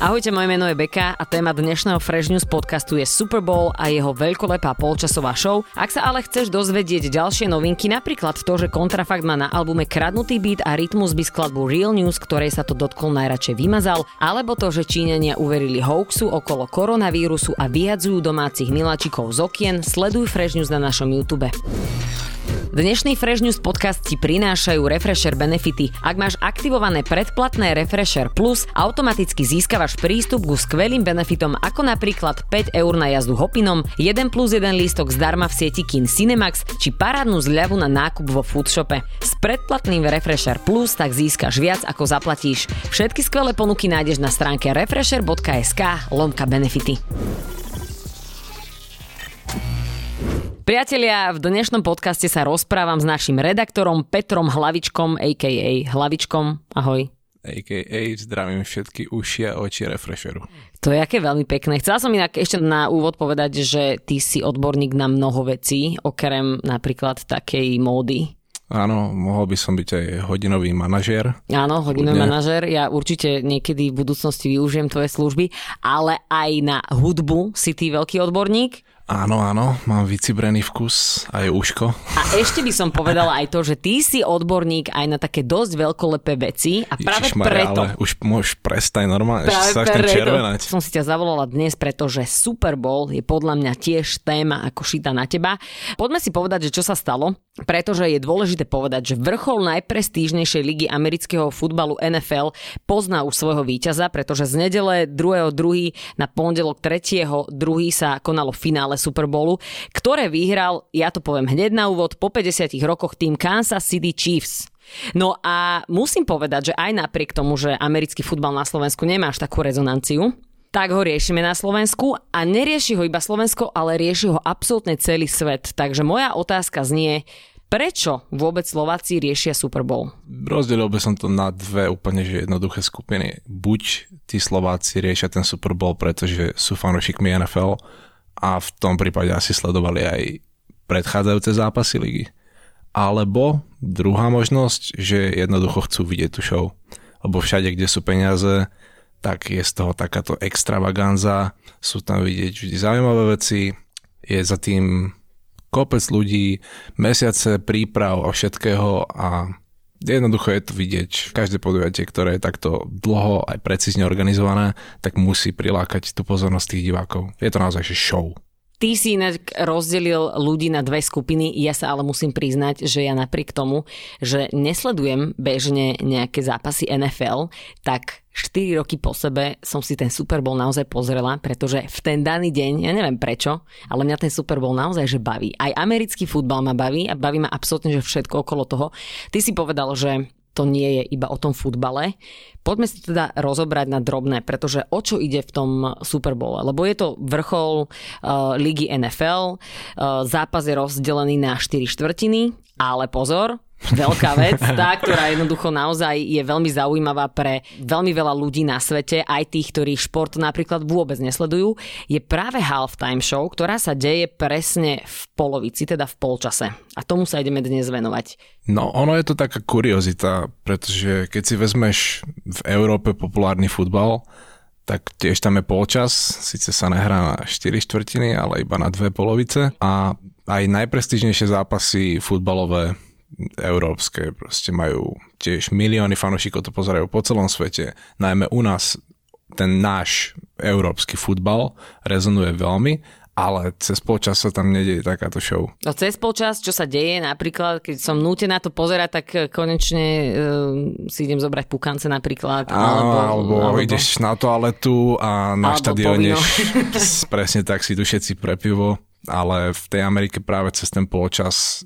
Ahojte, moje meno je Beka a téma dnešného Fresh News podcastu je Super Bowl a jeho veľkolepá polčasová show. Ak sa ale chceš dozvedieť ďalšie novinky, napríklad to, že Kontrafakt má na albume kradnutý beat a rytmus by skladbu Real News, ktorej sa to dotkol, najradšej vymazal, alebo to, že Číňania uverili hoaxu okolo koronavírusu a vyhadzujú domácich miláčikov z okien, sleduj Fresh News na našom YouTube. Dnešný Fresh News podcast ti prinášajú Refresher benefity. Ak máš aktivované predplatné Refresher Plus, automaticky získavaš prístup ku skvelým benefitom, ako napríklad 5 eur na jazdu Hopinom, 1+1 lístok zdarma v sieti Kine Cinemax či parádnu zľavu na nákup vo foodshope. S predplatným Refresher Plus tak získaš viac, ako zaplatíš. Všetky skvelé ponuky nájdeš na stránke refresher.sk/benefity. Priatelia, v dnešnom podcaste sa rozprávam s našim redaktorom Petrom Hlavičkom, a.k.a. Hlavičkom. Ahoj. A.k.a. zdravím všetky uši a oči Refresheru. To je aké veľmi pekné. Chcela som inak ešte na úvod povedať, že ty si odborník na mnoho vecí, okrem napríklad takej módy. Áno, mohol by som byť aj hodinový manažér. Áno, hodinový manažér. Ja určite niekedy v budúcnosti využijem tvoje služby, ale aj na hudbu si ty veľký odborník. Áno, áno, mám vycibrený vkus, aj uško. A ešte by som povedala aj to, že ty si odborník aj na také dosť veľkolepé veci a práve preto... Ale už môžeš prestať normálne, ešte sa začnem červenať. Som si ťa zavolala dnes, pretože Super Bowl je podľa mňa tiež téma ako šita na teba. Poďme si povedať, že čo sa stalo, pretože je dôležité povedať, že vrchol najprestížnejšej ligy amerického futbalu NFL pozná už svojho víťaza, pretože z nedele 2.2. na pondelok 3.2. sa konalo finále Super Bowlu, ktoré vyhral, ja to poviem hneď na úvod, po 50 rokoch tým Kansas City Chiefs. No a musím povedať, že aj napriek tomu, že americký futbal na Slovensku nemá až takú rezonanciu, tak ho riešime na Slovensku a nerieši ho iba Slovensko, ale rieši ho absolútne celý svet. Takže moja otázka znie, prečo vôbec Slováci riešia Super Bowl? Rozdelil by som to na dve úplne jednoduché skupiny. Buď tí Slováci riešia ten Super Bowl, pretože sú fanúšikmi NFL, a v tom prípade asi sledovali aj predchádzajúce zápasy ligy. Alebo druhá možnosť, že jednoducho chcú vidieť tú show. Lebo všade, kde sú peniaze, tak je z toho takáto extravaganza, sú tam vidieť vždy zaujímavé veci, je za tým kopec ľudí, mesiace príprav a všetkého a jednoducho je to vidieť. Každé podujatie, ktoré je takto dlho aj precízne organizované, tak musí prilákať tú pozornosť tých divákov. Je to naozaj show. Ty si inak rozdelil ľudí na dve skupiny, ja sa ale musím priznať, že ja napriek tomu, že nesledujem bežne nejaké zápasy NFL, tak 4 roky po sebe som si ten Super Bowl naozaj pozrela, pretože v ten daný deň, ja neviem prečo, ale mňa ten Super Bowl naozaj že baví. Aj americký futbal ma baví a baví ma absolútne, že všetko okolo toho. Ty si povedal, že to nie je iba o tom futbale. Poďme si teda rozobrať na drobné, pretože o čo ide v tom Super Bowle? Lebo je to vrchol ligy NFL, zápas je rozdelený na 4 štvrtiny, ale pozor, veľká vec, tá, ktorá jednoducho naozaj je veľmi zaujímavá pre veľmi veľa ľudí na svete, aj tých, ktorí šport napríklad vôbec nesledujú, je práve halftime show, ktorá sa deje presne v polovici, teda v polčase. A tomu sa ideme dnes venovať. No, ono je to taká kuriozita, pretože keď si vezmeš v Európe populárny futbal, tak tiež tam je polčas, síce sa nehrá na 4 štvrtiny, ale iba na dve polovice a aj najprestížnejšie zápasy futbalové európske proste majú tiež milióny fanúšikov, to pozerajú po celom svete. Najmä u nás ten náš európsky futbal rezonuje veľmi, ale cez polčas sa tam nedieje takáto show. A cez polčas, čo sa deje, napríklad, keď som nútená to pozerať, tak konečne si idem zobrať pukance napríklad. Alebo ideš na toaletu a na štadióne. Presne tak si tu všetci pre pivo, ale v tej Amerike práve cez ten polčas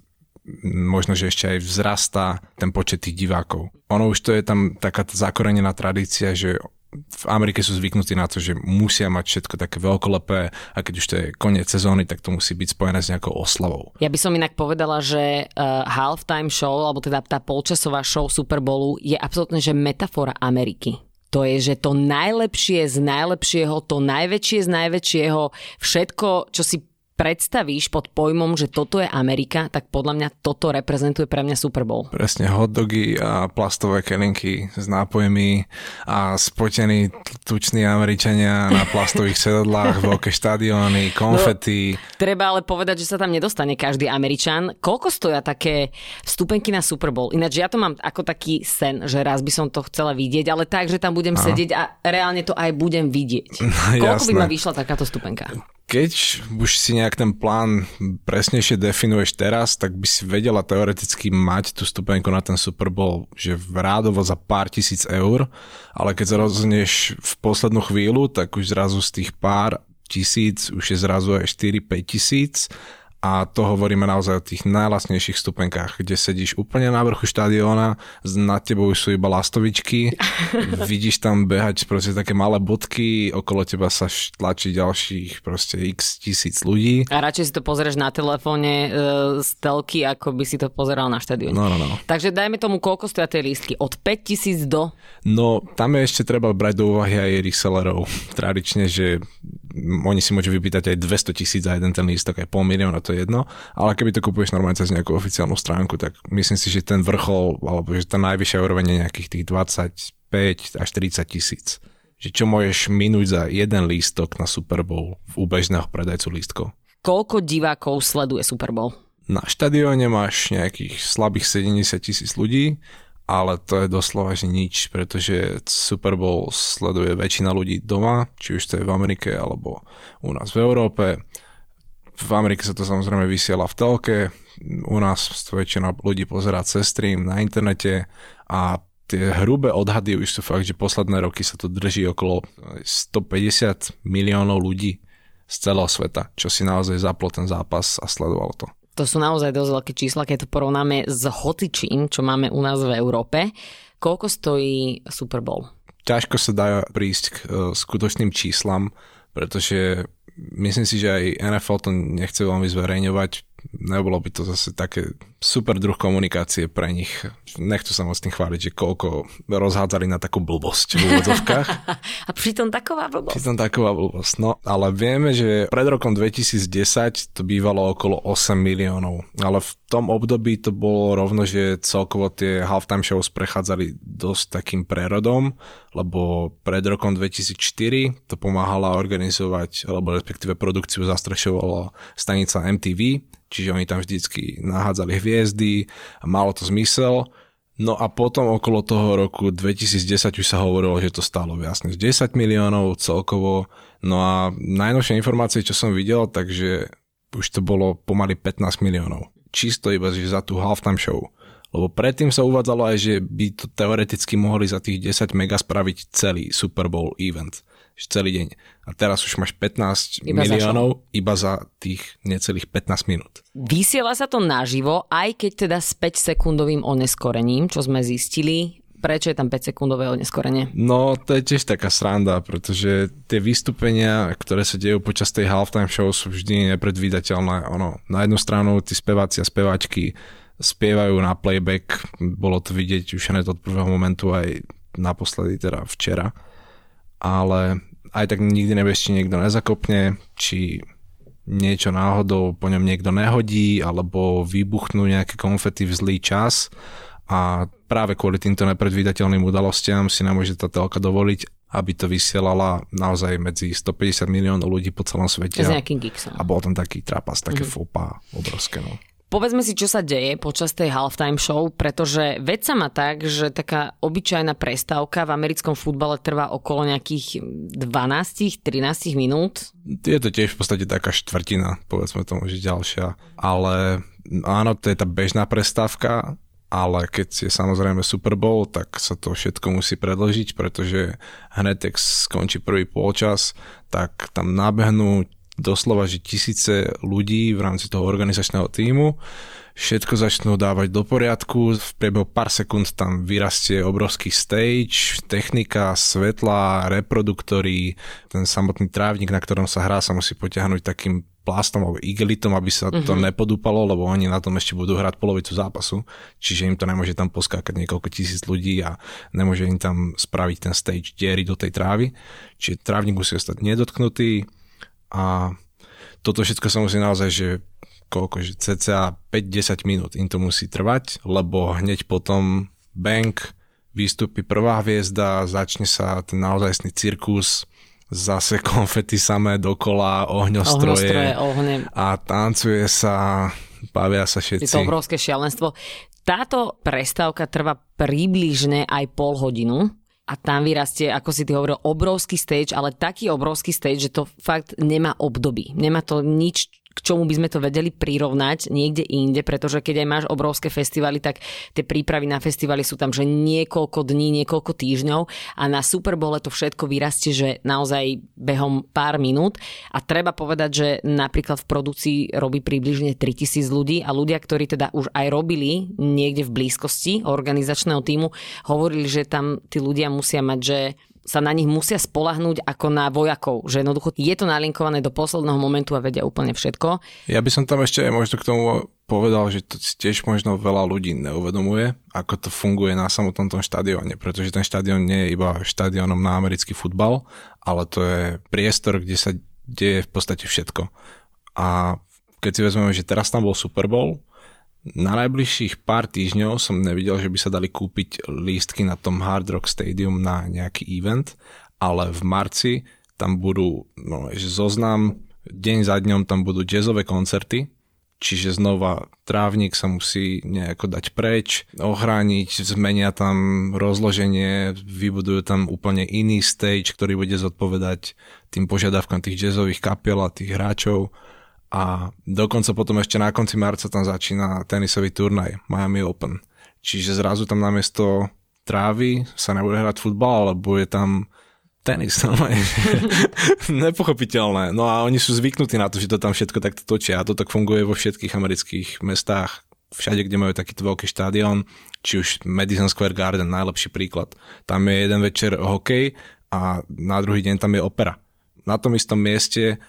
možno, že ešte aj vzrastá ten počet tých divákov. Ono už to je tam taká zakorenená tradícia, že v Amerike sú zvyknutí na to, že musia mať všetko také veľkolepé a keď už to je koniec sezóny, tak to musí byť spojené s nejakou oslavou. Ja by som inak povedala, že halftime show, alebo teda tá polčasová show Super Bowlu je absolútne, že metafora Ameriky. To je, že to najlepšie z najlepšieho, to najväčšie z najväčšieho, všetko, čo si predstavíš pod pojmom, že toto je Amerika, tak podľa mňa toto reprezentuje pre mňa Super Bowl. Presne, hotdogy a plastové kelinky s nápojmi a spotení tuční Američania na plastových sedadlách, veľké štadióny, konfety. No, treba ale povedať, že sa tam nedostane každý Američan. Koľko stoja také vstupenky na Super Bowl? Ináč ja to mám ako taký sen, že raz by som to chcela vidieť, ale tak, že tam budem sedieť a reálne to aj budem vidieť. Koľko by ma vyšla takáto vstupenka? Keď už si nejak ten plán presnejšie definuješ teraz, tak by si vedela teoreticky mať tú stupenku na ten Super Bowl, že rádovo za pár tisíc eur, ale keď sa rozhodneš v poslednú chvíľu, tak už zrazu z tých pár tisíc už je zrazu aj 4-5 tisíc a to hovoríme naozaj o tých najlacnejších stupenkách, kde sedíš úplne na vrchu štadióna, nad tebou sú iba lastovičky, vidíš tam behať proste také malé bodky, okolo teba sa tlačí ďalších proste x tisíc ľudí. A radšej si to pozrieš na telefóne z telky, ako by si to pozeral na štadióne. No. Takže dajme tomu, koľko stoja tie lístky? Od 5 000 do? No, tam je ešte treba brať do úvahy aj resellerov. Tradične, že oni si môžu vypýtať aj 200 000 za jeden ten lístok, aj 500 000, to je jedno. Ale keby to kupuješ normálne cez nejakú oficiálnu stránku, tak myslím si, že ten vrchol, alebo že tá najvyššia úroveň je nejakých tých 25 až 30 tisíc. Že čo môžeš minúť za jeden lístok na Super Bowl u bežného predajcu lístkov. Koľko divákov sleduje Super Bowl? Na štadióne máš nejakých slabých 70 000 ľudí, ale to je doslova, že nič, pretože Super Bowl sleduje väčšina ľudí doma, či už to je v Amerike, alebo u nás v Európe. V Amerike sa to samozrejme vysiela v telke, u nás väčšina ľudí pozerá cez stream na internete a tie hrubé odhady už sú fakt, že posledné roky sa to drží okolo 150 000 000 ľudí z celého sveta, čo si naozaj zaplo ten zápas a sledovalo to. To sú naozaj dosť veľké čísla, keď to porovnáme s hocičím, čo máme u nás v Európe. Koľko stojí Super Bowl? Ťažko sa dá prísť k skutočným číslam, pretože myslím si, že aj NFL to nechce veľmi zverejňovať. Nebolo by to zase také super druh komunikácie pre nich. Nechcú sa moc tým chváliť, že koľko rozhádzali na takú blbosť v úvodzovkách. A pritom taková blbosť. No, ale vieme, že pred rokom 2010 to bývalo okolo 8 000 000. Ale v tom období to bolo rovno, že celkovo tie halftime shows prechádzali dosť takým prerodom, lebo pred rokom 2004 to pomáhala organizovať, alebo respektíve produkciu zastrešovala stanica MTV, čiže oni tam vždycky nahádzali hviezdy a malo to zmysel. No a potom okolo toho roku 2010 už sa hovorilo, že to stálo jasne 10 000 000 celkovo. No a najnovšie informácie, čo som videl, takže už to bolo pomaly 15 000 000. Čisto iba za tú halftime show. Lebo predtým sa uvádzalo aj, že by to teoreticky mohli za tých 10 mega spraviť celý Super Bowl event. Celý deň. A teraz už máš 15 000 000 iba za tých necelých 15 minút. Vysiela sa to naživo, aj keď teda s 5-sekundovým oneskorením, čo sme zistili. Prečo je tam 5-sekundové oneskorenie? No, to je tiež taká sranda, pretože tie vystúpenia, ktoré sa dejú počas tej halftime show, sú vždy nepredvídateľné. Na jednu stranu tí speváci a speváčky spievajú na playback. Bolo to vidieť už hneď od prvého momentu, aj naposledy, teda včera. Ale aj tak nikdy nevieš, či niekto nezakopne, či niečo náhodou po ňom niekto nehodí, alebo vybuchnú nejaké konfety v zlý čas a práve kvôli týmto nepredvídateľným udalostiam si nemôže tá telka dovoliť, aby to vysielala naozaj medzi 150 000 000 ľudí po celom svete. A bol tam taký trapas, také faux pas obrovské. No. Povedzme si, čo sa deje počas tej halftime show, pretože vec sa má tak, že taká obyčajná prestávka v americkom futbale trvá okolo nejakých 12-13 minút. Je to tiež v podstate taká štvrtina, povedzme tomu, že ďalšia. Ale áno, to je tá bežná prestávka, ale keď je samozrejme Super Bowl, tak sa to všetko musí predĺžiť, pretože hneď ak skončí prvý polčas, tak tam nabehnú doslova, že tisíce ľudí v rámci toho organizačného tímu všetko začnú dávať do poriadku, v priebehu pár sekúnd tam vyrastie obrovský stage, technika, svetla, reproduktory, ten samotný trávnik, na ktorom sa hrá, sa musí potiahnuť takým plástom alebo igelitom, aby sa to nepodúpalo, lebo oni na tom ešte budú hrať polovicu zápasu, čiže im to nemôže tam poskákať niekoľko tisíc ľudí a nemôže im tam spraviť ten stage diery do tej trávy, čiže trávnik musí ostať nedotknutý. A toto všetko sa musí naozaj, že cca 5-10 minút im to musí trvať, lebo hneď potom bank, výstupí prvá hviezda, začne sa ten naozajstný cirkus, zase konfety samé dokola, ohňostroje a tancuje sa, bavia sa všetci. Je to obrovské šialenstvo. Táto prestávka trvá približne aj pol hodinu a tam vyrastie, ako si ty hovoril, obrovský stage, ale taký obrovský stage, že to fakt nemá období. Nemá to nič, k čomu by sme to vedeli prirovnať niekde inde, pretože keď aj máš obrovské festivaly, tak tie prípravy na festivaly sú tam, že niekoľko dní, niekoľko týždňov a na Super Bowle to všetko vyrastie, že naozaj behom pár minút a treba povedať, že napríklad v produkcii robí približne 3000 ľudí a ľudia, ktorí teda už aj robili niekde v blízkosti organizačného tímu, hovorili, že tam tí ľudia musia mať, že sa na nich musia spolahnúť ako na vojakov, že jednoducho je to nalinkované do posledného momentu a vedia úplne všetko. Ja by som tam ešte možno k tomu povedal, že to tiež možno veľa ľudí neuvedomuje, ako to funguje na samotnom tom štadióne, pretože ten štadión nie je iba štadiónom na americký futbal, ale to je priestor, kde sa deje v podstate všetko. A keď si vezmeme, že teraz tam bol Super Bowl, na najbližších pár týždňov som nevidel, že by sa dali kúpiť lístky na tom Hard Rock Stadium na nejaký event, ale v marci tam budú, no, zoznam, deň za dňom tam budú jazzové koncerty, čiže znova trávnik sa musí nejako dať preč, ochrániť, zmenia tam rozloženie, vybudujú tam úplne iný stage, ktorý bude zodpovedať tým požiadavkám tých jazzových kapiel a tých hráčov. A dokonca potom ešte na konci marca tam začína tenisový turnaj Miami Open. Čiže zrazu tam namiesto trávy sa nebude hrať futbal, alebo je tam tenis. Nepochopiteľné. No a oni sú zvyknutí na to, že to tam všetko takto točia. A to tak funguje vo všetkých amerických mestách. Všade, kde majú takýto veľký štádion, či už Madison Square Garden, najlepší príklad. Tam je jeden večer hokej a na druhý deň tam je opera. Na tom istom mieste.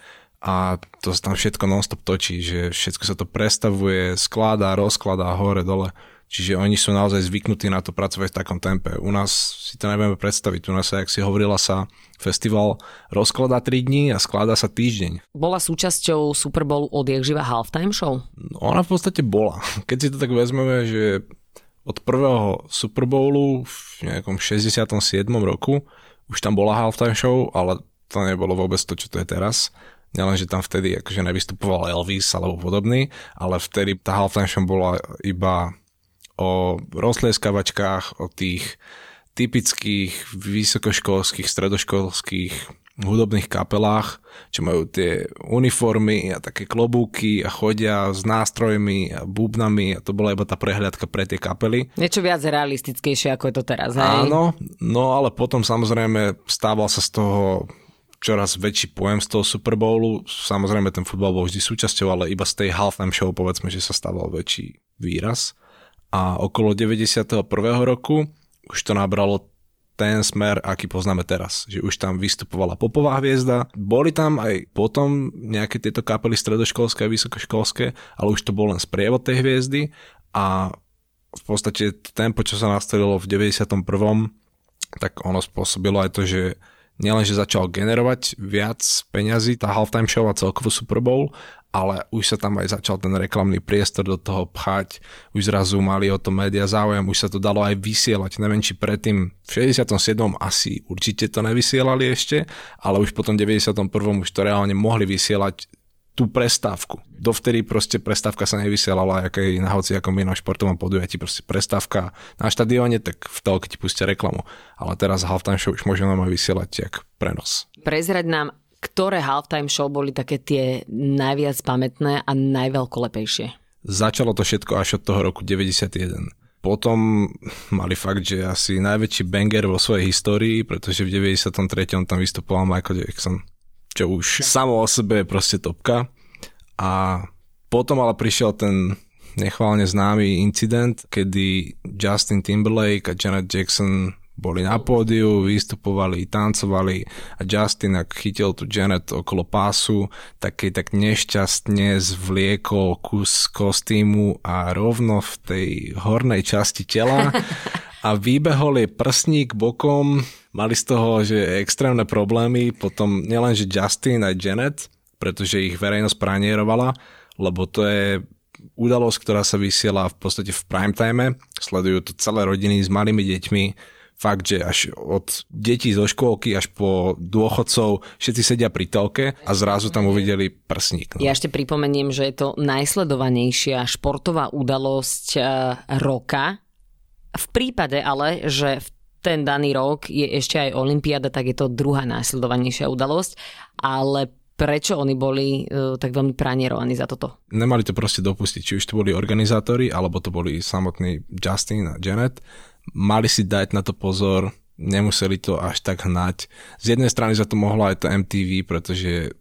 A to sa tam všetko non-stop točí, že všetko sa to prestavuje, skladá, rozkladá, hore, dole. Čiže oni sú naozaj zvyknutí na to pracovať v takom tempe. U nás si to nevieme predstaviť. U nás, jak si hovorila, sa festival rozkladá 3 dní a skladá sa týždeň. Bola súčasťou Super Bowlu odjakživa halftime show? Ona v podstate bola. Keď si to tak vezmeme, že od prvého Super Bowlu v nejakom 67. roku už tam bola halftime show, ale to nebolo vôbec to, čo to je teraz. Nielen, že tam vtedy akože nevystupoval Elvis alebo podobný, ale vtedy tá halftime show bola iba o rozlieskavačkách, o tých typických vysokoškolských, stredoškolských hudobných kapelách, čo majú tie uniformy a také klobúky a chodia s nástrojmi a bubnami a to bola iba tá prehliadka pre tie kapely. Niečo viac realistickejšie, ako je to teraz, hej? Áno, no ale potom samozrejme stával sa z toho čoraz väčší pojem z toho Super Bowlu. Samozrejme, ten futbal bol vždy súčasťou, ale iba z tej halftime show, povedzme, že sa stával väčší výraz. A okolo 91. roku už to nabralo ten smer, aký poznáme teraz. Že už tam vystupovala popová hviezda. Boli tam aj potom nejaké tieto kapely stredoškolské a vysokoškolské, ale už to bol len sprievod tej hviezdy a v podstate tempo, čo sa nastavilo v 91., tak ono spôsobilo aj to, že nielenže začal generovať viac peňazí tá halftime show a celkovú Super Bowl, ale už sa tam aj začal ten reklamný priestor do toho pchať, už zrazu mali o to média záujem, už sa to dalo aj vysielať, neviem či predtým v 67. asi určite to nevysielali ešte, ale už potom v 91. už to reálne mohli vysielať tú prestávku. Dovtedy proste prestávka sa nevysielala, aké je na hociakom inom športovom podujatí, proste prestávka na štadióne, tak v telke ti pustia reklamu. Ale teraz halftime show už môžeme vysielať jak prenos. Prezrať nám, ktoré halftime show boli také tie najviac pamätné a najveľkolepejšie? Začalo to všetko až od toho roku 91. Potom mali fakt, že asi najväčší banger vo svojej histórii, pretože v 93. tam vystupoval Michael Jackson, čo už samo o sebe je proste topka. A potom ale prišiel ten nechválne známy incident, kedy Justin Timberlake a Janet Jackson boli na pódiu, vystupovali, tancovali a Justin, ak chytil tu Janet okolo pásu, tak jej tak nešťastne zvliekol kus kostýmu a rovno v tej hornej časti tela a vybehol jej prsník bokom. Mali z toho, že extrémne problémy, potom nielenže Justin aj Janet, pretože ich verejnosť pranierovala, lebo to je udalosť, ktorá sa vysiela v podstate v prime time. Sledujú to celé rodiny s malými deťmi. Fakt, že až od detí zo škôlky až po dôchodcov všetci sedia pri telke a zrazu tam uvideli prsník. No. Ja ešte pripomeniem, že je to najsledovanejšia športová udalosť roka. V prípade ale, že v ten daný rok je ešte aj olympiáda, tak je to druhá najsledovanejšia udalosť. Ale prečo oni boli tak veľmi pranierovaní za toto? Nemali to proste dopustiť, či už to boli organizátori, alebo to boli samotný Justin a Janet. Mali si dať na to pozor, nemuseli to až tak hnať. Z jednej strany za to mohla aj to MTV, pretože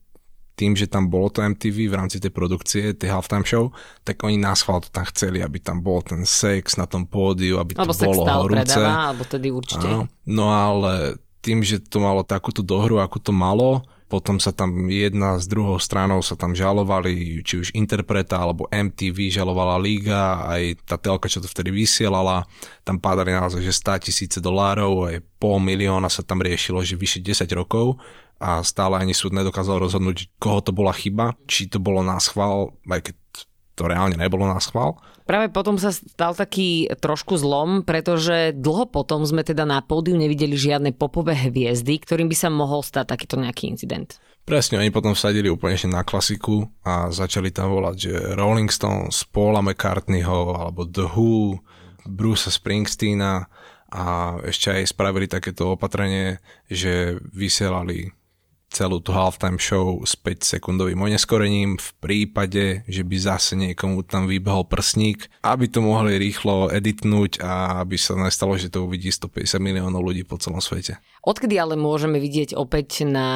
tým, že tam bolo to MTV v rámci tej produkcie, tej halftime show, tak oni náschvál to tam chceli, aby tam bol ten sex na tom pódiu, aby to bolo horúce. Predáva, alebo tedy určite. Áno. No ale tým, že to malo takúto dohru, ako to malo, potom sa tam jedna z druhou stranou sa tam žalovali, či už interpreta alebo MTV žalovala Liga, aj tá telka, čo to vtedy vysielala, tam pádali naozaj, že 100 000 dolárov, aj 500 000 sa tam riešilo, že vyše 10 rokov a stále ani súd nedokázal rozhodnúť, koho to bola chyba, či to bolo naschvál, aj keď to reálne nebolo naschvál. Práve potom sa stal taký trošku zlom, pretože dlho potom sme teda na pódiu nevideli žiadne popové hviezdy, ktorým by sa mohol stať takýto nejaký incident. Presne, oni potom vsadili úplne na klasiku a začali tam volať, že Rolling Stones, Paula McCartneyho, alebo The Who, Bruce Springsteena a ešte aj spravili takéto opatrenie, že vysielali celú tú halftime show s 5-sekundovým oneskorením v prípade, že by zase niekomu tam vybehol prsník, aby to mohli rýchlo editnúť a aby sa nestalo, že to uvidí 150 miliónov ľudí po celom svete. Odkedy ale môžeme vidieť opäť na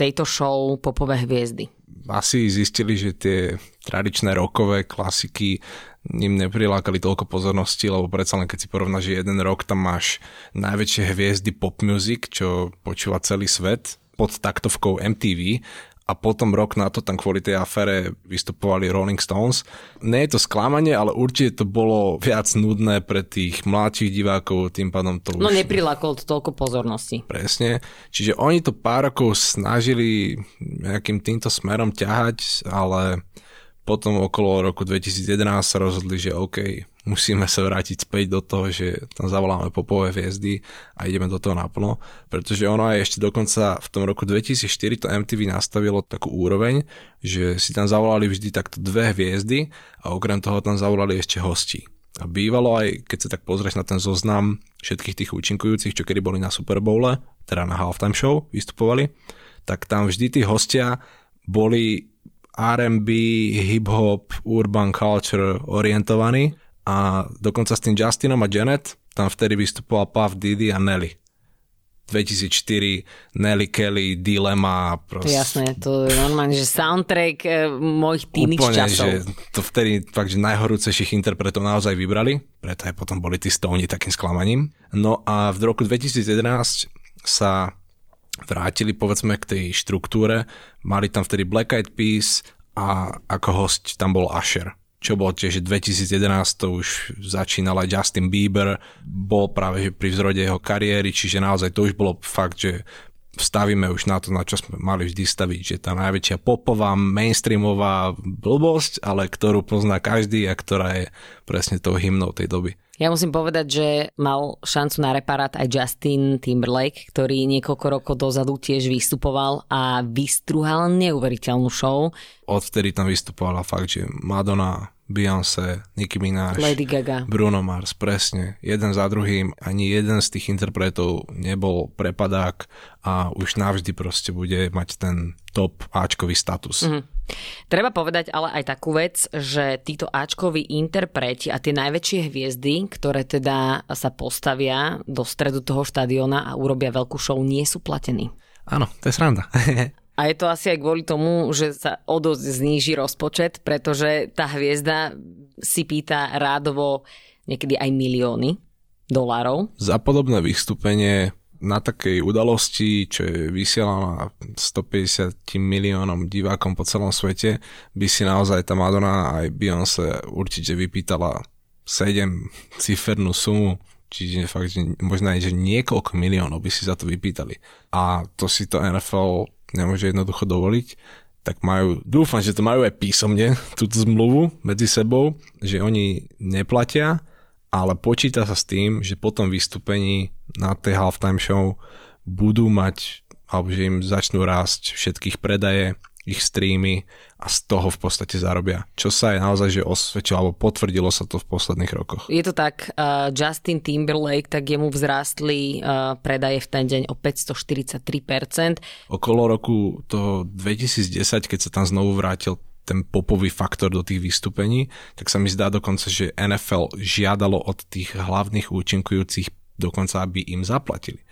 tejto show popové hviezdy? Asi zistili, že tie tradičné rockové klasiky ním neprilákali toľko pozornosti, lebo predsa len keď si porovnáš, že jeden rok tam máš najväčšie hviezdy pop music, čo počúva celý svet, pod taktovkou MTV a potom rok na to tam kvôli tej afére vystupovali Rolling Stones. Nie je to sklamanie, ale určite to bolo viac nudné pre tých mladších divákov, tým pádom to už... No neprilákol to toľko pozornosti. Presne. Čiže oni to pár rokov snažili nejakým týmto smerom ťahať, ale potom okolo roku 2011 sa rozhodli, že OK, musíme sa vrátiť späť do toho, že tam zavoláme popové hviezdy a ideme do toho naplno, pretože ono aj ešte dokonca v tom roku 2004 to MTV nastavilo takú úroveň, že si tam zavolali vždy takto 2 hviezdy a okrem toho tam zavolali ešte hostí. A bývalo aj, keď sa tak pozrieš na ten zoznam všetkých tých účinkujúcich, čo kedy boli na Super Bowle, teda na halftime show vystupovali, tak tam vždy tí hostia boli R&B, hip-hop, urban culture orientovaní. A dokonca s tým Justinom a Janet tam vtedy vystupoval Puff Diddy a Nelly. 2004, Nelly Kelly, Dilemma. Proste... Jasné, to je normálne, že soundtrack mojich teenage časov. Úplne, že to vtedy fakt, že najhorúcejších interpretov naozaj vybrali, preto aj potom boli tí Stoney takým sklamaním. No a v roku 2011 sa vrátili, povedzme, k tej štruktúre. Mali tam vtedy Black Eyed Peas a ako host tam bol Usher. Čo bolo tiež, že 2011 to už začínal aj Justin Bieber, bol práve že pri vzrode jeho kariéry, čiže naozaj to už bolo fakt, že stavíme už na to, na čo sme mali vždy staviť, že tá najväčšia popová, mainstreamová blbosť, ale ktorú pozná každý a ktorá je presne tou hymnou tej doby. Ja musím povedať, že mal šancu na reparát aj Justin Timberlake, ktorý niekoľko rokov dozadu tiež vystupoval a vystruhal neuveriteľnú show. Odvtedy tam vystupovala fakt, že Madonna, Beyoncé, Nicki Minaj, Lady Gaga, Bruno Mars, presne. Jeden za druhým, ani jeden z tých interpretov nebol prepadák a už navždy proste bude mať ten top Ačkový status. Mhm. Treba povedať ale aj takú vec, že títo Ačkoví interpreti a tie najväčšie hviezdy, ktoré teda sa postavia do stredu toho štadióna a urobia veľkú show, nie sú platení. Áno, to je sranda. A je to asi aj kvôli tomu, že sa o dosť zníži rozpočet, pretože tá hviezda si pýta rádovo niekedy aj $1,000,000. Za podobné vystúpenie na takej udalosti, čo je vysielaná 150 miliónom divákom po celom svete, by si naozaj tá Madonna aj Beyoncé určite vypýtala 7-cifernú sumu, čiže fakt, že možno aj, že niekoľko miliónov by si za to vypýtali. A to si to NFL nemôže jednoducho dovoliť. tak majú, dúfam, že to majú aj písomne, túto zmluvu medzi sebou, že oni neplatia, ale počíta sa s tým, že po tom vystúpení na tej halftime show budú mať, alebo že im začnú rásť všetkých predaje, ich streamy a z toho v podstate zarobia. Čo sa aj naozaj že osvedčilo, alebo potvrdilo sa to v posledných rokoch. Je to tak, Justin Timberlake, tak jemu vzrástli predaje v ten deň o 543%. Okolo roku toho 2010, keď sa tam znovu vrátil ten popový faktor do tých vystúpení, tak sa mi zdá dokonca, že NFL žiadalo od tých hlavných účinkujúcich dokonca, aby im zaplatili.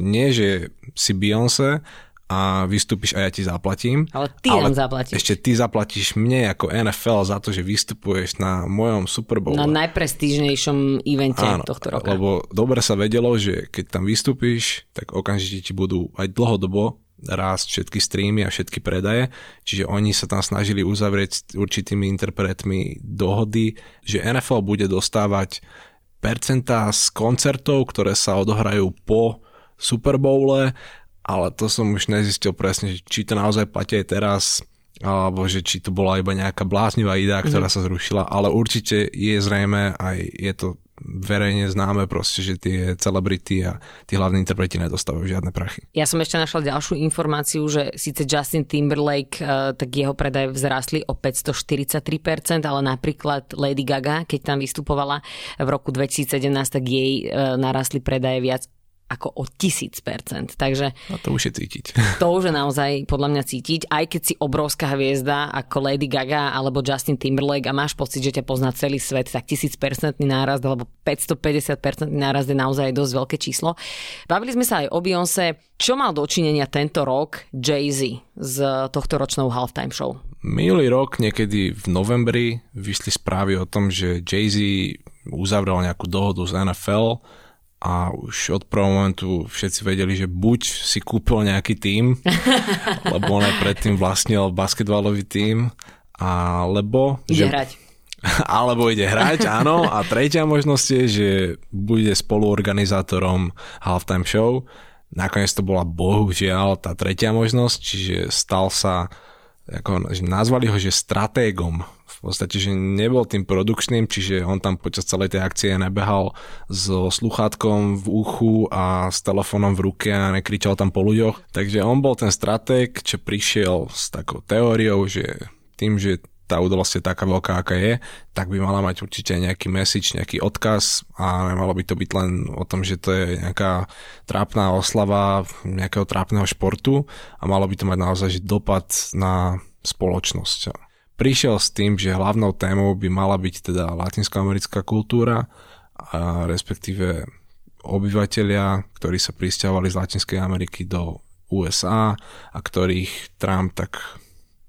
Nie, že si Beyoncé a vystúpiš a ja ti zaplatím. Ale ty nám zaplatíš. Ešte ty zaplatíš mne ako NFL za to, že vystupuješ na mojom Super Bowl. Na najprestížnejšom evente tohto roka. Lebo dobre sa vedelo, že keď tam vystúpiš, tak okamžite ti budú aj dlhodobo rásť všetky streamy a všetky predaje. Čiže oni sa tam snažili uzavrieť s určitými interpretmi dohody, že NFL bude dostávať percentá z koncertov, ktoré sa odohrajú po Super Bowle. Ale to som už nezistil presne, či to naozaj platí aj teraz, alebo že či to bola iba nejaká bláznivá idea, ktorá sa zrušila, ale určite je zrejme aj je to verejne známe proste, že tie celebrity a tí hlavní interpreti nedostávajú žiadne prachy. Ja som ešte našla ďalšiu informáciu, že síce Justin Timberlake, tak jeho predaje vzrástli o 543%, ale napríklad Lady Gaga, keď tam vystupovala v roku 2017, tak jej narastli predaje viac ako o 1000%. Takže a to už je cítiť. To už je naozaj podľa mňa cítiť. Aj keď si obrovská hviezda ako Lady Gaga alebo Justin Timberlake a máš pocit, že ťa pozná celý svet, tak 1000% nárast alebo 550% nárast je naozaj dosť veľké číslo. Bavili sme sa aj o Beyoncé. Čo mal dočinenia tento rok Jay-Z z tohto ročnou halftime show? Minulý rok niekedy v novembri vyšli správy o tom, že Jay-Z uzavrel nejakú dohodu z NFL a už od prvého momentu všetci vedeli, že buď si kúpil nejaký tím, lebo on aj predtým vlastnil basketbalový tím, alebo ide hrať. Alebo ide hrať, áno. A tretia možnosť je, že bude spoluorganizátorom halftime show. Nakoniec to bola bohužiaľ tá tretia možnosť, čiže stal sa, ako, nazvali ho, že stratégom. V podstate, že nebol tým produkčným, čiže on tam počas celej tej akcie nebehal so sluchátkom v uchu a s telefónom v ruke a nekričal tam po ľuďoch. Takže on bol ten stratég, čo prišiel s takou teóriou, že tým, že tá udalosť je taká veľká, aká je, tak by mala mať určite nejaký message, nejaký odkaz a nemalo by to byť len o tom, že to je nejaká trápna oslava nejakého trápneho športu a malo by to mať naozaj dopad na spoločnosť. Prišiel s tým, že hlavnou témou by mala byť teda latinskoamerická kultúra a respektíve obyvatelia, ktorí sa prisťahovali z Latinskej Ameriky do USA a ktorých Trump, tak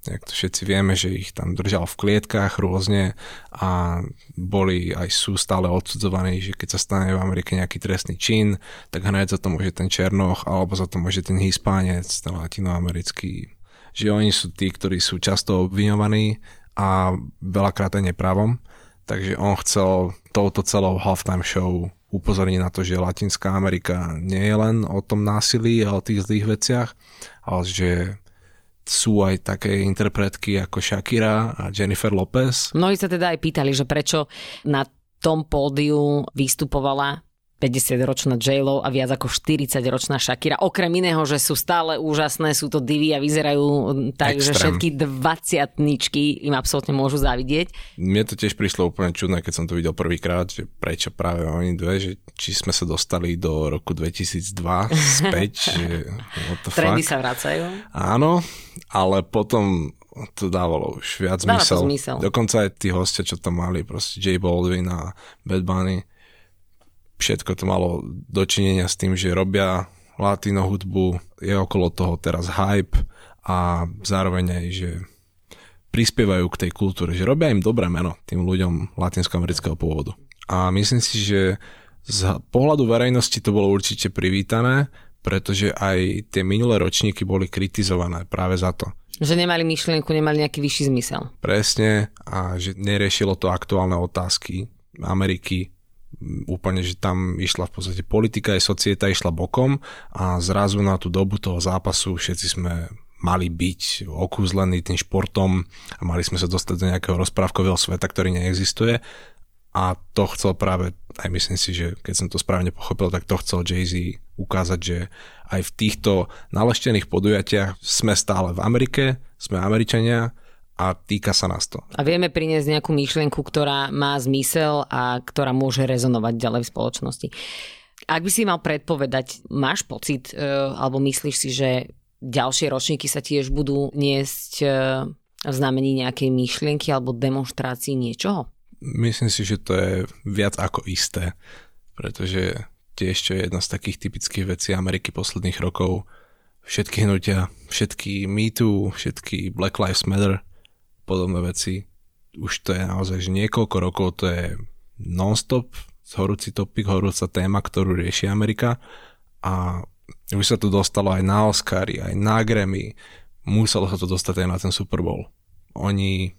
jak to všetci vieme, že ich tam držal v klietkách rôzne a boli aj sú stále odsudzovaní, že keď sa stane v Amerike nejaký trestný čin, tak hneď za to môže ten Černoch alebo za to môže ten Hispánec, ten latinoamerický, že oni sú tí, ktorí sú často obviňovaní a veľakrát aj neprávom. Takže on chcel touto celou halftime show upozorniť na to, že Latinská Amerika nie je len o tom násilí a o tých zlých veciach, ale že sú aj také interpretky ako Shakira a Jennifer Lopez. Mnohí sa teda aj pýtali, že prečo na tom pódiu vystupovala 50-ročná J-Lo a viac ako 40-ročná Shakira. Okrem iného, že sú stále úžasné, sú to divy a vyzerajú tak, že všetky 20-ničky im absolútne môžu závidieť. Mne to tiež prišlo úplne čudné, keď som to videl prvýkrát, že prečo práve oni dve, že či sme sa dostali do roku 2002 späť. Že trendy sa vracajú. Áno, ale potom to dávalo už viac zmysel. Dokonca aj tí hostia, čo tam mali, proste J Balvin a Bad Bunny, všetko to malo dočinenia s tým, že robia latino hudbu, je okolo toho teraz hype a zároveň aj, že prispievajú k tej kultúre, že robia im dobré meno tým ľuďom latinskoamerického pôvodu. A myslím si, že z pohľadu verejnosti to bolo určite privítané, pretože aj tie minulé ročníky boli kritizované práve za to. Že nemali myšlienku, nemali nejaký vyšší zmysel. Presne, a že neriešilo to aktuálne otázky Ameriky, úplne, že tam išla v podstate politika, aj societa išla bokom a zrazu na tú dobu toho zápasu všetci sme mali byť okúzlení tým športom a mali sme sa dostať do nejakého rozprávkového sveta, ktorý neexistuje. A to chcel práve, aj myslím si, že keď som to správne pochopil, tak to chcel Jay-Z ukázať, že aj v týchto naleštených podujatiach sme stále v Amerike, sme Američania a týka sa nás to. A vieme priniesť nejakú myšlienku, ktorá má zmysel a ktorá môže rezonovať ďalej v spoločnosti. Ak by si mal predpovedať, máš pocit, alebo myslíš si, že ďalšie ročníky sa tiež budú niesť v znamení nejakej myšlienky alebo demonstrácii niečoho? Myslím si, že to je viac ako isté, pretože tiež čo je jedna z takých typických vecí Ameriky posledných rokov, všetky hnutia, všetky Me Too, všetky Black Lives Matter, podobné veci, už to je naozaj, že niekoľko rokov to je non-stop, horúci topik, horúca téma, ktorú rieši Amerika a už sa to dostalo aj na Oscary, aj na Grammy, muselo sa to dostať aj na ten Super Bowl. Oni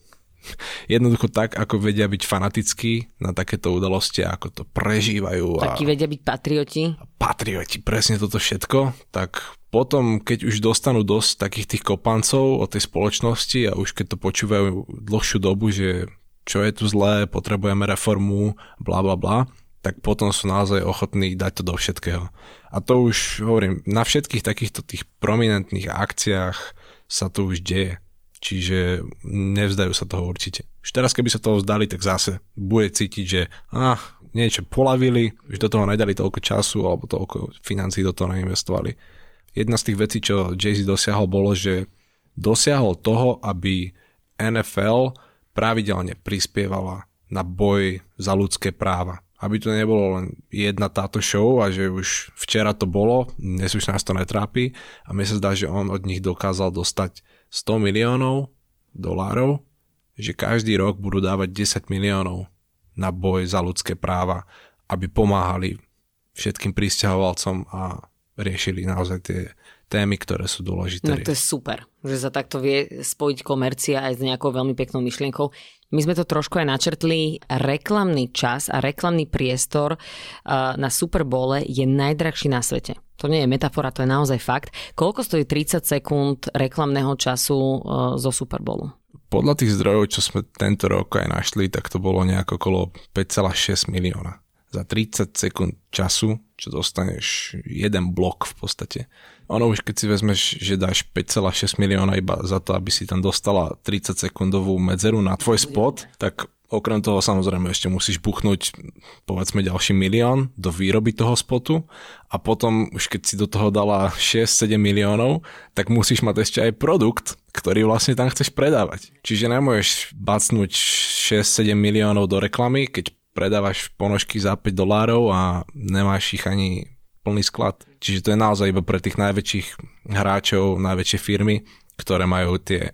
jednoducho tak, ako vedia byť fanatickí na takéto udalosti, ako to prežívajú. Takí vedia byť patrioti. Patrioti, presne toto všetko. Tak potom, keď už dostanú dosť takých tých kopancov od tej spoločnosti a už keď to počúvajú dlhšiu dobu, že čo je tu zlé, potrebujeme reformu, bla bla bla, tak potom sú naozaj ochotní dať to do všetkého. A to už, hovorím, na všetkých takýchto tých prominentných akciách sa to už deje. Čiže nevzdajú sa toho určite. Už teraz, keby sa toho vzdali, tak zase bude cítiť, že niečo polavili, už do toho nedali toľko času alebo toľko financií do toho neinvestovali. Jedna z tých vecí, čo Jay-Z dosiahol, bolo, že dosiahol toho, aby NFL pravidelne prispievala na boj za ľudské práva. Aby to nebolo len jedna táto show a že už včera to bolo, dnes už nás to netrápi a mne sa zdá, že on od nich dokázal dostať $100 miliónov, že každý rok budú dávať $10 miliónov na boj za ľudské práva, aby pomáhali všetkým prisťahovalcom a riešili naozaj tie témy, ktoré sú dôležité. No to je super, že sa takto vie spojiť komercia aj s nejakou veľmi peknou myšlienkou. My sme to trošku aj načrtli. Reklamný čas a reklamný priestor na Super Bowle je najdrahší na svete. To nie je metafora, to je naozaj fakt. Koľko stojí 30 sekúnd reklamného času zo Super Bowlu? Podľa tých zdrojov, čo sme tento rok aj našli, tak to bolo nejako okolo 5,6 milióna. Za 30 sekúnd času, čo dostaneš jeden blok v podstate. Ono už keď si vezmeš, že dáš 5,6 milióna iba za to, aby si tam dostala 30 sekundovú medzeru na tvoj spot, tak okrem toho samozrejme ešte musíš buchnúť povedzme ďalší milión do výroby toho spotu a potom už keď si do toho dala 6-7 miliónov, tak musíš mať ešte aj produkt, ktorý vlastne tam chceš predávať. Čiže nemôžeš bacnúť 6-7 miliónov do reklamy, keď predávaš ponožky za $5 a nemáš ich ani plný sklad. Čiže to je naozaj iba pre tých najväčších hráčov, najväčšie firmy, ktoré majú tie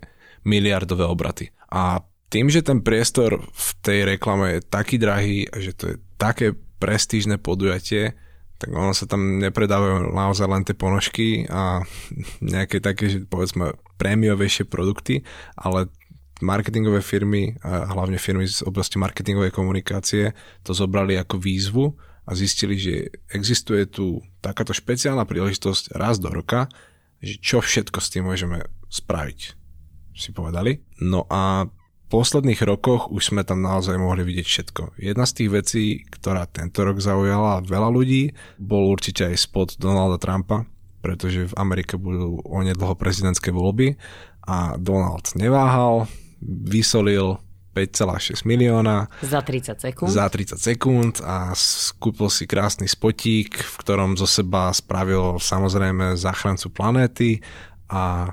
miliardové obraty. A tým, že ten priestor v tej reklame je taký drahý a že to je také prestížne podujatie, tak ono sa tam nepredávajú naozaj len tie ponožky a nejaké také, že povedzme, prémiovejšie produkty, ale marketingové firmy a hlavne firmy z oblasti marketingovej komunikácie to zobrali ako výzvu a zistili, že existuje tu takáto špeciálna príležitosť raz do roka, že čo všetko s tým môžeme spraviť, si povedali. No a v posledných rokoch už sme tam naozaj mohli vidieť všetko. Jedna z tých vecí, ktorá tento rok zaujala veľa ľudí, bol určite aj spot Donalda Trumpa, pretože v Amerike budú onedlho prezidentské voľby a Donald neváhal, vysolil 5,6 milióna. Za 30 sekúnd. Za 30 sekúnd a skúpil si krásny spotík, v ktorom zo seba spravil samozrejme záchrancu planéty a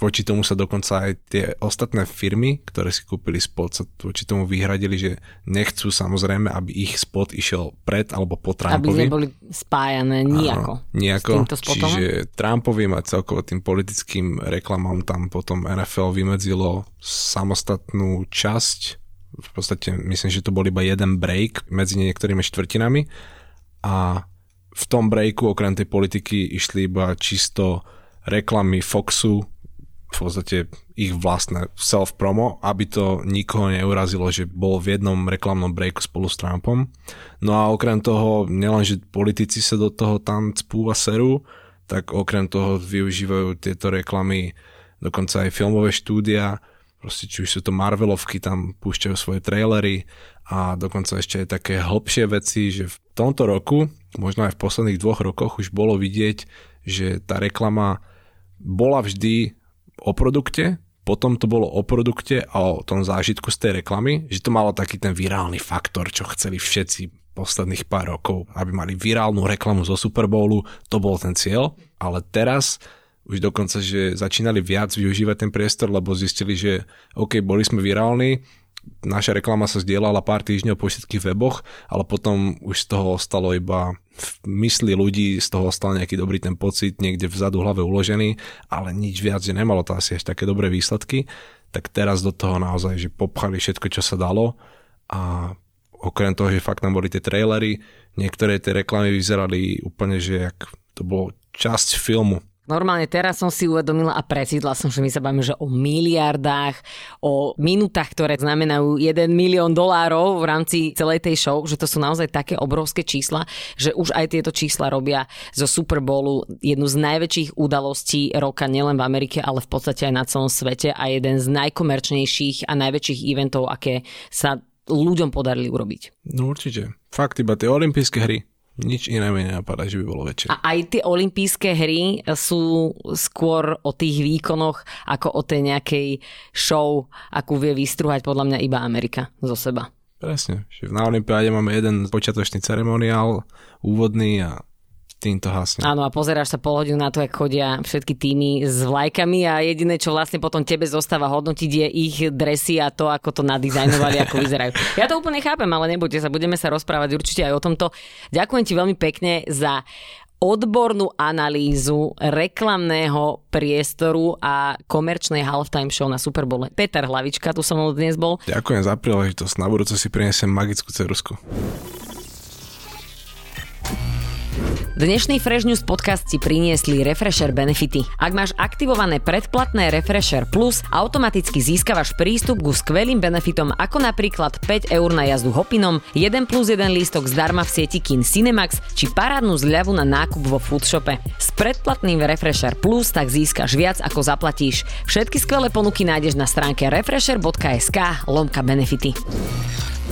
voči tomu sa dokonca aj tie ostatné firmy, ktoré si kúpili spot, sa voči tomu vyhradili, že nechcú samozrejme, aby ich spot išiel pred alebo po Trumpovi. Aby neboli spájané nejako. Áno, nejako. S týmto spotom. Čiže Trumpovým a celkovo tým politickým reklamám tam potom NFL vymedzilo samostatnú časť. V podstate myslím, že to bol iba jeden break medzi niektorými štvrtinami a v tom breaku okrem tej politiky išli iba čisto reklamy Foxu, v podstate ich vlastné self-promo, aby to nikoho neurazilo, že bol v jednom reklamnom breaku spolu s Trumpom. No a okrem toho, nielenže politici sa do toho tam cpú a serú, tak okrem toho využívajú tieto reklamy dokonca aj filmové štúdia, proste či už sú to Marvelovky, tam púšťajú svoje trailery a dokonca ešte aj také hlbšie veci, že v tomto roku, možno aj v posledných 2 rokoch už bolo vidieť, že tá reklama bola vždy o produkte, potom to bolo o produkte a o tom zážitku z tej reklamy, že to malo taký ten virálny faktor, čo chceli všetci posledných pár rokov, aby mali virálnu reklamu zo Super Bowlu, to bol ten cieľ, ale teraz už dokonca, že začínali viac využívať ten priestor, lebo zistili, že OK, boli sme virálni, naša reklama sa zdieľala pár týždňov po všetkých weboch, ale potom už z toho ostalo iba v mysli ľudí, z toho ostal nejaký dobrý ten pocit, niekde vzadu v hlave uložený, ale nič viac, že nemalo to asi až také dobré výsledky, tak teraz do toho naozaj, že popchali všetko, čo sa dalo a okrem toho, že fakt nám boli tie trailery, niektoré tie reklamy vyzerali úplne, že jak to bolo časť filmu. Normálne teraz som si uvedomila a presídla som, že my sa bavíme, že o miliardách, o minútach, ktoré znamenajú $1 milión v rámci celej tej show, že to sú naozaj také obrovské čísla, že už aj tieto čísla robia zo Super Bowlu jednu z najväčších udalostí roka nielen v Amerike, ale v podstate aj na celom svete a jeden z najkomerčnejších a najväčších eventov, aké sa ľuďom podarili urobiť. No určite. Fakt iba tie olympijské hry. Nič iné mi nenapadá, že by bolo väčšie. A aj tie olympijské hry sú skôr o tých výkonoch ako o tej nejakej show, akú vie vystruhať podľa mňa iba Amerika zo seba. Presne. Na olympiáde máme jeden počiatočný ceremoniál, úvodný a týmto hasne. Áno, a pozeráš sa pol hodinu na to, ako chodia všetky týmy s vlajkami a jediné, čo vlastne potom tebe zostáva hodnotiť, je ich dresy a to, ako to nadizajnovali, ako vyzerajú. Ja to úplne chápem, ale nebojte sa, budeme sa rozprávať určite aj o tomto. Ďakujem ti veľmi pekne za odbornú analýzu reklamného priestoru a komerčnej halftime show na Super Bowl. Peter Hlavička, tu som dnes bol. Ďakujem za príležitosť. Na budúce si prinesem magickú ceruzku. Dnešný Fresh News podcast si priniesli Refresher benefity. Ak máš aktivované predplatné Refresher Plus, automaticky získavaš prístup ku skvelým benefitom ako napríklad 5 € na jazdu Hopinom, 1+1 lístok zdarma v sieti Kine Cinemax či parádnu zľavu na nákup vo foodshope. S predplatným Refresher Plus tak získaš viac ako zaplatíš. Všetky skvelé ponuky nájdeš na stránke refresher.sk/benefity.